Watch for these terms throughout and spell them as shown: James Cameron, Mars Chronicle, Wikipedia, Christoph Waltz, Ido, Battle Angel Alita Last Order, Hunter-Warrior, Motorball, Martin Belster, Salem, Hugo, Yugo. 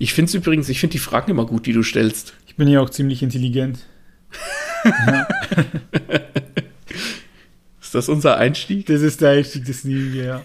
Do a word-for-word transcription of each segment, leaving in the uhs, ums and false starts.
Ich finde es übrigens, ich finde die Fragen immer gut, die du stellst. Ich bin ja auch ziemlich intelligent. Ja. Ist das unser Einstieg? Das ist der Einstieg des Nigen, ja.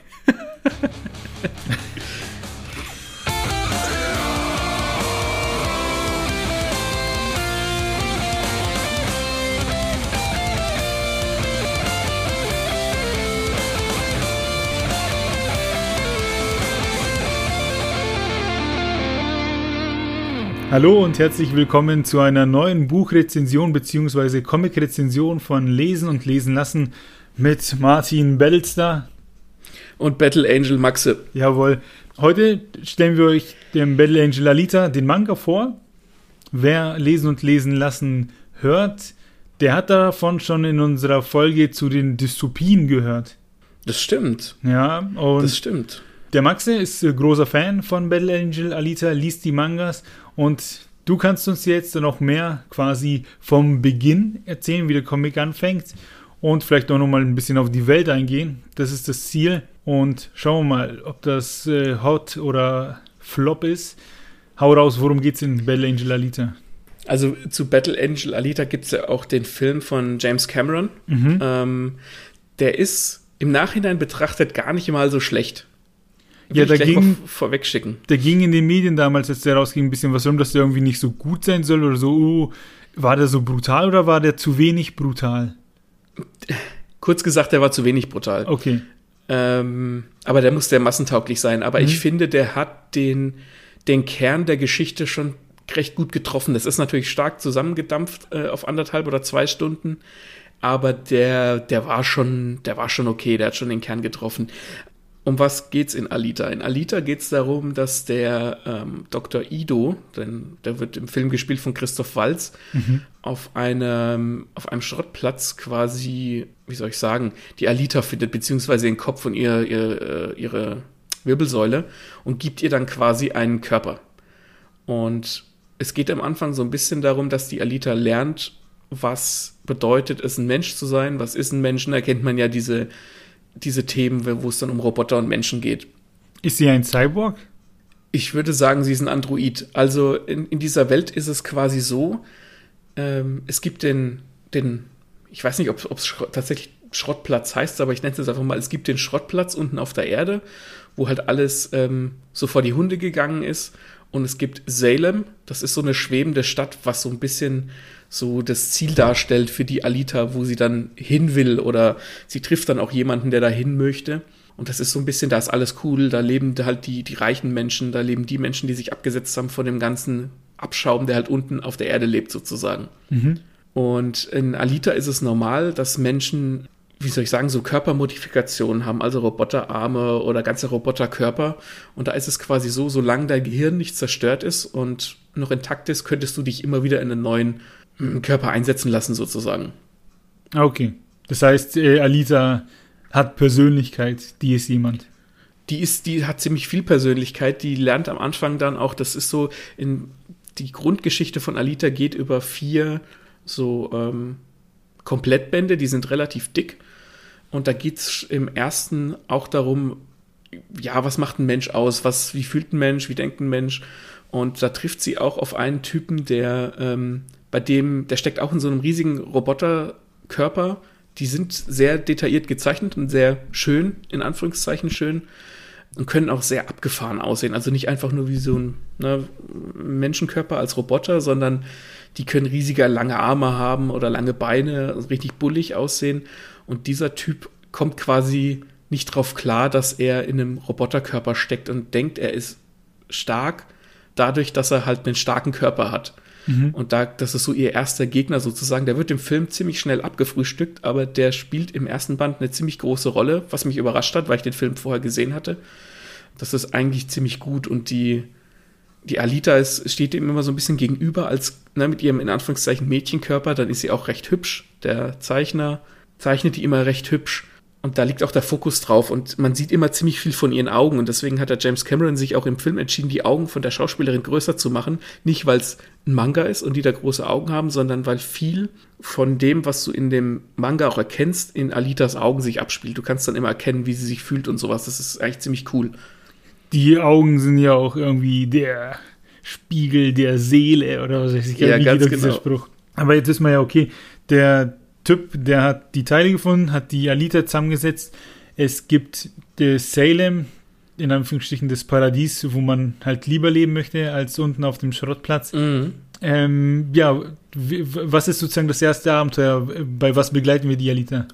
Hallo und herzlich willkommen zu einer neuen Buchrezension bzw. Comic-Rezension von Lesen und Lesen lassen mit Martin Belster und Battle Angel Maxe. Jawohl. Heute stellen wir euch den Battle Angel Alita, den Manga, vor. Wer Lesen und Lesen lassen hört, der hat davon schon in unserer Folge zu den Dystopien gehört. Das stimmt. Ja, und das stimmt. Der Maxe ist großer Fan von Battle Angel Alita, liest die Mangas und du kannst uns jetzt noch mehr quasi vom Beginn erzählen, wie der Comic anfängt und vielleicht auch nochmal ein bisschen auf die Welt eingehen. Das ist das Ziel und schauen wir mal, ob das äh, Hot oder Flop ist. Hau raus, worum geht's in Battle Angel Alita? Also zu Battle Angel Alita gibt es ja auch den Film von James Cameron. Mhm. Ähm, der ist im Nachhinein betrachtet gar nicht mal so schlecht. Ja, da ging, vorweg schicken. Da ging in den Medien damals, als der rausging, ein bisschen was rum, dass der irgendwie nicht so gut sein soll oder so. Oh, war der so brutal oder war der zu wenig brutal? Kurz gesagt, der war zu wenig brutal. Okay. Ähm, aber der musste ja massentauglich sein. Aber mhm. ich finde, der hat den, den Kern der Geschichte schon recht gut getroffen. Das ist natürlich stark zusammengedampft äh, auf anderthalb oder zwei Stunden. Aber der, der war schon, der war schon okay. Der hat schon den Kern getroffen. Um was geht's in Alita? In Alita geht's darum, dass der ähm, Doktor Ido, denn der wird im Film gespielt von Christoph Waltz, mhm. auf einem, auf einem Schrottplatz quasi, wie soll ich sagen, die Alita findet, beziehungsweise den Kopf und ihr, ihr, ihre Wirbelsäule und gibt ihr dann quasi einen Körper. Und es geht am Anfang so ein bisschen darum, dass die Alita lernt, was bedeutet es, ein Mensch zu sein, was ist ein Mensch, da kennt man ja diese diese Themen, wo es dann um Roboter und Menschen geht. Ist sie ein Cyborg? Ich würde sagen, sie ist ein Android. Also in, in dieser Welt ist es quasi so, ähm, es gibt den, den, ich weiß nicht, ob es Schrott, tatsächlich Schrottplatz heißt, aber ich nenne es jetzt einfach mal, es gibt den Schrottplatz unten auf der Erde, wo halt alles ähm, so vor die Hunde gegangen ist. Und es gibt Salem, das ist so eine schwebende Stadt, was so ein bisschen so das Ziel darstellt für die Alita, wo sie dann hin will oder sie trifft dann auch jemanden, der da hin möchte. Und das ist so ein bisschen, da ist alles cool, da leben halt die, die reichen Menschen, da leben die Menschen, die sich abgesetzt haben von dem ganzen Abschaum, der halt unten auf der Erde lebt sozusagen. Mhm. Und in Alita ist es normal, dass Menschen, wie soll ich sagen, so Körpermodifikationen haben, also Roboterarme oder ganze Roboterkörper. Und da ist es quasi so, solange dein Gehirn nicht zerstört ist und noch intakt ist, könntest du dich immer wieder in einen neuen Körper einsetzen lassen sozusagen. Okay. Das heißt, äh, Alita hat Persönlichkeit, die ist jemand. Die ist, die hat ziemlich viel Persönlichkeit, die lernt am Anfang dann auch, das ist so, in die Grundgeschichte von Alita geht über vier so ähm, Komplettbände, die sind relativ dick. Und da geht's im ersten auch darum, ja, was macht ein Mensch aus? Was, wie fühlt ein Mensch? Wie denkt ein Mensch? Und da trifft sie auch auf einen Typen, der, ähm, bei dem, der steckt auch in so einem riesigen Roboterkörper. Die sind sehr detailliert gezeichnet und sehr schön, in Anführungszeichen schön, und können auch sehr abgefahren aussehen. Also nicht einfach nur wie so ein ne, Menschenkörper als Roboter, sondern die können riesiger lange Arme haben oder lange Beine, also richtig bullig aussehen. Und dieser Typ kommt quasi nicht drauf klar, dass er in einem Roboterkörper steckt und denkt, er ist stark, dadurch, dass er halt einen starken Körper hat. Mhm. Und da, das ist so ihr erster Gegner sozusagen. Der wird im Film ziemlich schnell abgefrühstückt, aber der spielt im ersten Band eine ziemlich große Rolle, was mich überrascht hat, weil ich den Film vorher gesehen hatte. Das ist eigentlich ziemlich gut und die, die Alita ist, steht ihm immer so ein bisschen gegenüber als ne, mit ihrem in Anführungszeichen Mädchenkörper. Dann ist sie auch recht hübsch. Der Zeichner zeichnet die immer recht hübsch. Und da liegt auch der Fokus drauf und man sieht immer ziemlich viel von ihren Augen und deswegen hat der James Cameron sich auch im Film entschieden, die Augen von der Schauspielerin größer zu machen. Nicht, weil es ein Manga ist und die da große Augen haben, sondern weil viel von dem, was du in dem Manga auch erkennst, in Alitas Augen sich abspielt. Du kannst dann immer erkennen, wie sie sich fühlt und sowas. Das ist eigentlich ziemlich cool. Die Augen sind ja auch irgendwie der Spiegel der Seele oder was weiß ich. Ja, ganz genau. Dieser Spruch. Aber jetzt ist man ja okay. Der Typ, der hat die Teile gefunden, hat die Alita zusammengesetzt. Es gibt das Salem, in Anführungsstrichen das Paradies, wo man halt lieber leben möchte, als unten auf dem Schrottplatz. Mhm. Ähm, ja, w- was ist sozusagen das erste Abenteuer? Bei was begleiten wir die Alita?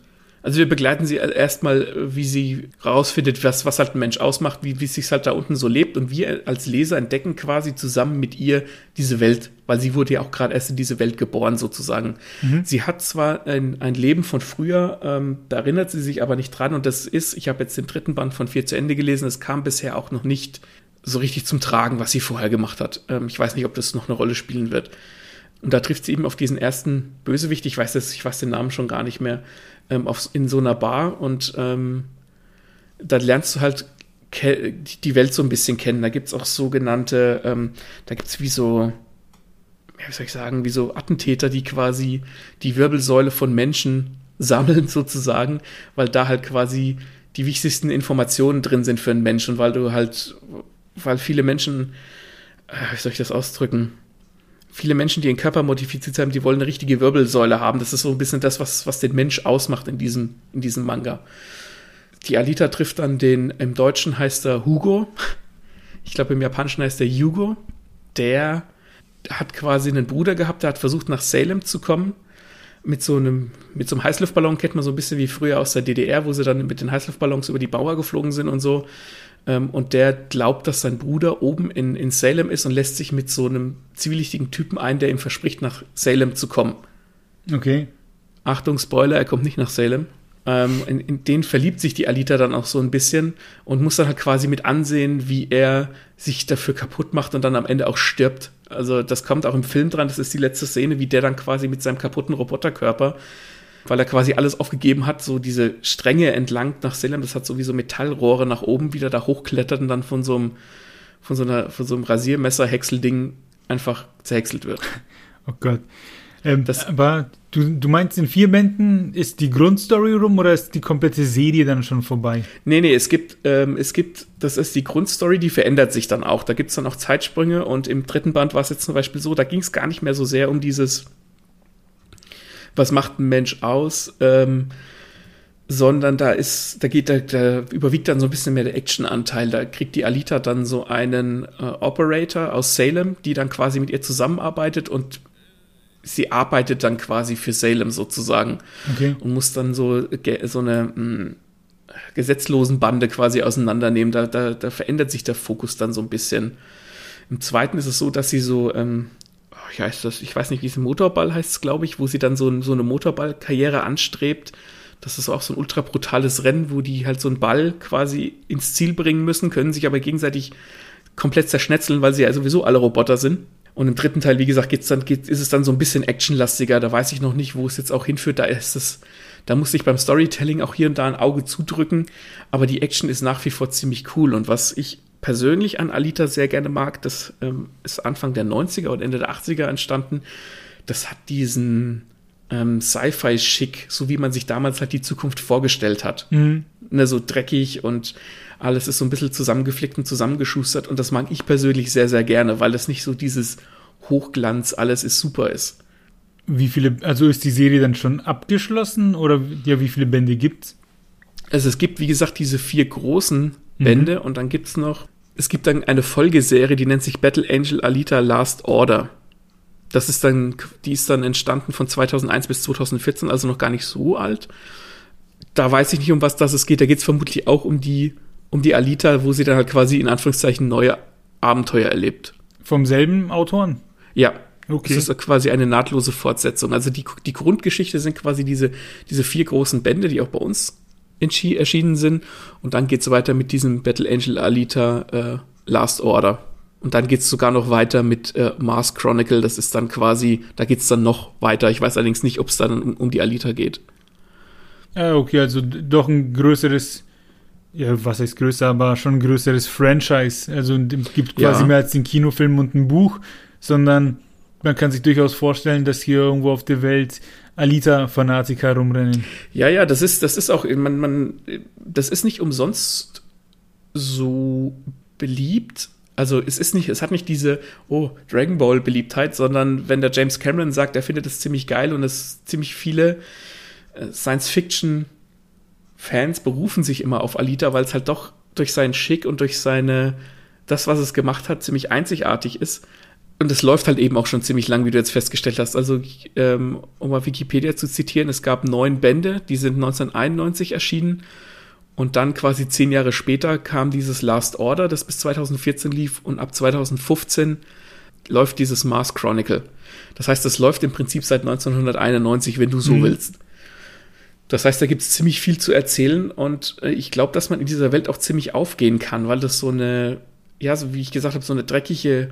Also wir begleiten sie erstmal, wie sie rausfindet, was, was halt ein Mensch ausmacht, wie, wie es sich halt da unten so lebt. Und wir als Leser entdecken quasi zusammen mit ihr diese Welt, weil sie wurde ja auch gerade erst in diese Welt geboren sozusagen. Mhm. Sie hat zwar ein, ein Leben von früher, ähm, da erinnert sie sich aber nicht dran. Und das ist, ich habe jetzt den dritten Band von vier zu Ende gelesen, es kam bisher auch noch nicht so richtig zum Tragen, was sie vorher gemacht hat. Ähm, ich weiß nicht, ob das noch eine Rolle spielen wird. Und da trifft sie eben auf diesen ersten Bösewicht, ich weiß, das, ich weiß den Namen schon gar nicht mehr, ähm, auf, in so einer Bar und ähm, da lernst du halt ke- die Welt so ein bisschen kennen. Da gibt es auch sogenannte, ähm, da gibt es wie so, wie soll ich sagen, wie so Attentäter, die quasi die Wirbelsäule von Menschen sammeln sozusagen, weil da halt quasi die wichtigsten Informationen drin sind für einen Menschen, weil du halt, weil viele Menschen, äh, wie soll ich das ausdrücken, viele Menschen, die ihren Körper modifiziert haben, die wollen eine richtige Wirbelsäule haben. Das ist so ein bisschen das, was, was den Mensch ausmacht in diesem, in diesem Manga. Die Alita trifft dann den, im Deutschen heißt er Hugo. Ich glaube, im Japanischen heißt er Yugo. Der hat quasi einen Bruder gehabt, der hat versucht, nach Salem zu kommen. Mit so einem, mit so einem Heißluftballon, kennt man so ein bisschen wie früher aus der D D R, wo sie dann mit den Heißluftballons über die Mauer geflogen sind und so. Und der glaubt, dass sein Bruder oben in, in Salem ist und lässt sich mit so einem zwielichtigen Typen ein, der ihm verspricht, nach Salem zu kommen. Okay. Achtung, Spoiler, er kommt nicht nach Salem. Ähm, in, in den verliebt sich die Alita dann auch so ein bisschen und muss dann halt quasi mit ansehen, wie er sich dafür kaputt macht und dann am Ende auch stirbt. Also das kommt auch im Film dran, das ist die letzte Szene, wie der dann quasi mit seinem kaputten Roboterkörper, weil er quasi alles aufgegeben hat, so diese Stränge entlang nach Salem, das hat sowieso Metallrohre nach oben, wieder da hochklettert und dann von so einem, von so einer, von so einem Rasiermesser-Häcksel-Ding einfach zerhäckselt wird. Oh Gott. Ähm, das, aber du, du meinst, in vier Bänden ist die Grundstory rum oder ist die komplette Serie dann schon vorbei? Nee, nee, es gibt, ähm, es gibt, das ist die Grundstory, die verändert sich dann auch. Da gibt es dann auch Zeitsprünge und im dritten Band war es jetzt zum Beispiel so, da ging es gar nicht mehr so sehr um dieses was macht ein Mensch aus, ähm, sondern da ist, da geht, da, da überwiegt dann so ein bisschen mehr der Action-Anteil. Da kriegt die Alita dann so einen äh, Operator aus Salem, die dann quasi mit ihr zusammenarbeitet und sie arbeitet dann quasi für Salem sozusagen. Okay. Und muss dann so, so eine mh, Gesetzlosenbande quasi auseinandernehmen. Da, da, da verändert sich der Fokus dann so ein bisschen. Im zweiten ist es so, dass sie so, ähm, Ich weiß, das, ich weiß nicht, wie es im Motorball heißt, glaube ich, wo sie dann so, ein, so eine Motorballkarriere anstrebt. Das ist auch so ein ultra brutales Rennen, wo die halt so einen Ball quasi ins Ziel bringen müssen, können sich aber gegenseitig komplett zerschnetzeln, weil sie ja sowieso alle Roboter sind. Und im dritten Teil, wie gesagt, geht's dann, geht, ist es dann so ein bisschen actionlastiger. Da weiß ich noch nicht, wo es jetzt auch hinführt. Da ist es, da musste ich beim Storytelling auch hier und da ein Auge zudrücken. Aber die Action ist nach wie vor ziemlich cool. Und was ich persönlich an Alita sehr gerne mag, das ähm, ist Anfang der neunziger und Ende der achtziger entstanden, das hat diesen ähm, Sci-Fi-Schick, so wie man sich damals halt die Zukunft vorgestellt hat. Mhm. Ne, so dreckig und alles ist so ein bisschen zusammengeflickt und zusammengeschustert und das mag ich persönlich sehr, sehr gerne, weil das nicht so dieses Hochglanz, alles ist super ist. Wie viele, also ist die Serie dann schon abgeschlossen oder ja, wie viele Bände gibt's? Also es gibt, wie gesagt, diese vier großen Bände mhm. und dann gibt's noch Es gibt dann eine Folgeserie, die nennt sich Battle Angel Alita Last Order. Das ist dann, die ist dann entstanden von zweitausendeins bis zweitausendvierzehn, also noch gar nicht so alt. Da weiß ich nicht, um was das es geht. Da geht es vermutlich auch um die, um die Alita, wo sie dann halt quasi in Anführungszeichen neue Abenteuer erlebt. Vom selben Autoren? Ja. Okay. Das ist quasi eine nahtlose Fortsetzung. Also die, die Grundgeschichte sind quasi diese, diese vier großen Bände, die auch bei uns erschienen sind. Und dann geht es weiter mit diesem Battle Angel Alita äh, Last Order. Und dann geht es sogar noch weiter mit äh, Mars Chronicle. Das ist dann quasi, da geht es dann noch weiter. Ich weiß allerdings nicht, ob es dann um, um die Alita geht. Ja, okay, also doch ein größeres, ja, was heißt größer, aber schon ein größeres Franchise. Also es gibt quasi ja. mehr als den Kinofilm und ein Buch, sondern man kann sich durchaus vorstellen, dass hier irgendwo auf der Welt Alita-Fanatiker rumrennen. Ja, ja, das ist, das ist auch, man, man, das ist nicht umsonst so beliebt, Also es ist nicht, es hat nicht diese, oh, Dragon Ball Beliebtheit, sondern wenn der James Cameron sagt, er findet es ziemlich geil und es ziemlich viele Science-Fiction-Fans berufen sich immer auf Alita, weil es halt doch durch seinen Schick und durch seine, das, was es gemacht hat, ziemlich einzigartig ist. Und es läuft halt eben auch schon ziemlich lang, wie du jetzt festgestellt hast. Also, ähm, um mal Wikipedia zu zitieren, es gab neun Bände, die sind neunzehnhunderteinundneunzig erschienen. Und dann quasi zehn Jahre später kam dieses Last Order, das bis zweitausendvierzehn lief. Und ab zweitausendfünfzehn läuft dieses Mars Chronicle. Das heißt, es läuft im Prinzip seit neunzehnhunderteinundneunzig, wenn du so mhm. willst. Das heißt, da gibt es ziemlich viel zu erzählen. Und ich glaube, dass man in dieser Welt auch ziemlich aufgehen kann, weil das so eine, ja, so wie ich gesagt habe, so eine dreckige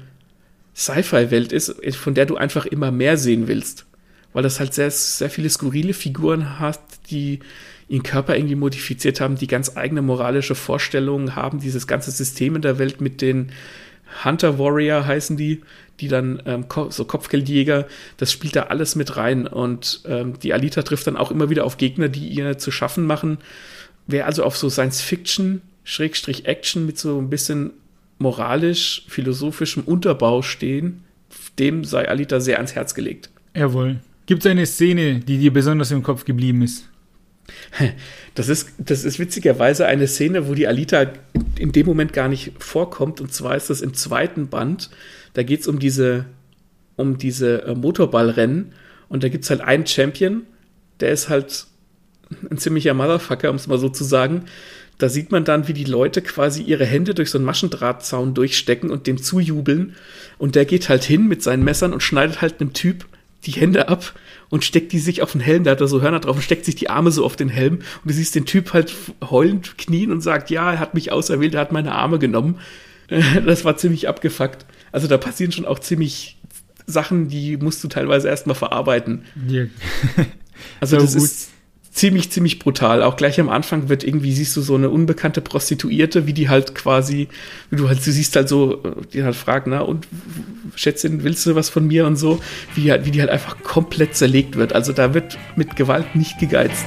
Sci-Fi-Welt ist, von der du einfach immer mehr sehen willst. Weil das halt sehr, sehr viele skurrile Figuren hat, die ihren Körper irgendwie modifiziert haben, die ganz eigene moralische Vorstellungen haben, dieses ganze System in der Welt mit den Hunter-Warrior heißen die, die dann ähm, so Kopfgeldjäger, das spielt da alles mit rein und ähm, die Alita trifft dann auch immer wieder auf Gegner, die ihr zu schaffen machen. Wer also auf so Science-Fiction, Schrägstrich Action mit so ein bisschen moralisch, philosophischem Unterbau stehen, dem sei Alita sehr ans Herz gelegt. Jawohl. Gibt es eine Szene, die dir besonders im Kopf geblieben ist? Das ist, das ist witzigerweise eine Szene, wo die Alita in dem Moment gar nicht vorkommt. Und zwar ist das im zweiten Band. Da geht es um diese, um diese Motorballrennen. Und da gibt es halt einen Champion, der ist halt ein ziemlicher Motherfucker, um es mal so zu sagen. Da sieht man dann, wie die Leute quasi ihre Hände durch so einen Maschendrahtzaun durchstecken und dem zujubeln. Und der geht halt hin mit seinen Messern und schneidet halt einem Typ die Hände ab und steckt die sich auf den Helm, da hat er so Hörner drauf und steckt sich die Arme so auf den Helm und du siehst den Typ halt heulend knien und sagt, ja, er hat mich auserwählt, er hat meine Arme genommen. Das war ziemlich abgefuckt. Also da passieren schon auch ziemlich Sachen, die musst du teilweise erstmal verarbeiten. Ja. Also das ist ziemlich, ziemlich brutal. Auch gleich am Anfang wird irgendwie, siehst du so eine unbekannte Prostituierte, wie die halt quasi, wie du halt, du siehst halt so, die halt fragt, na, und Schätzchen, willst du was von mir und so, wie, wie die halt einfach komplett zerlegt wird. Also da wird mit Gewalt nicht gegeizt.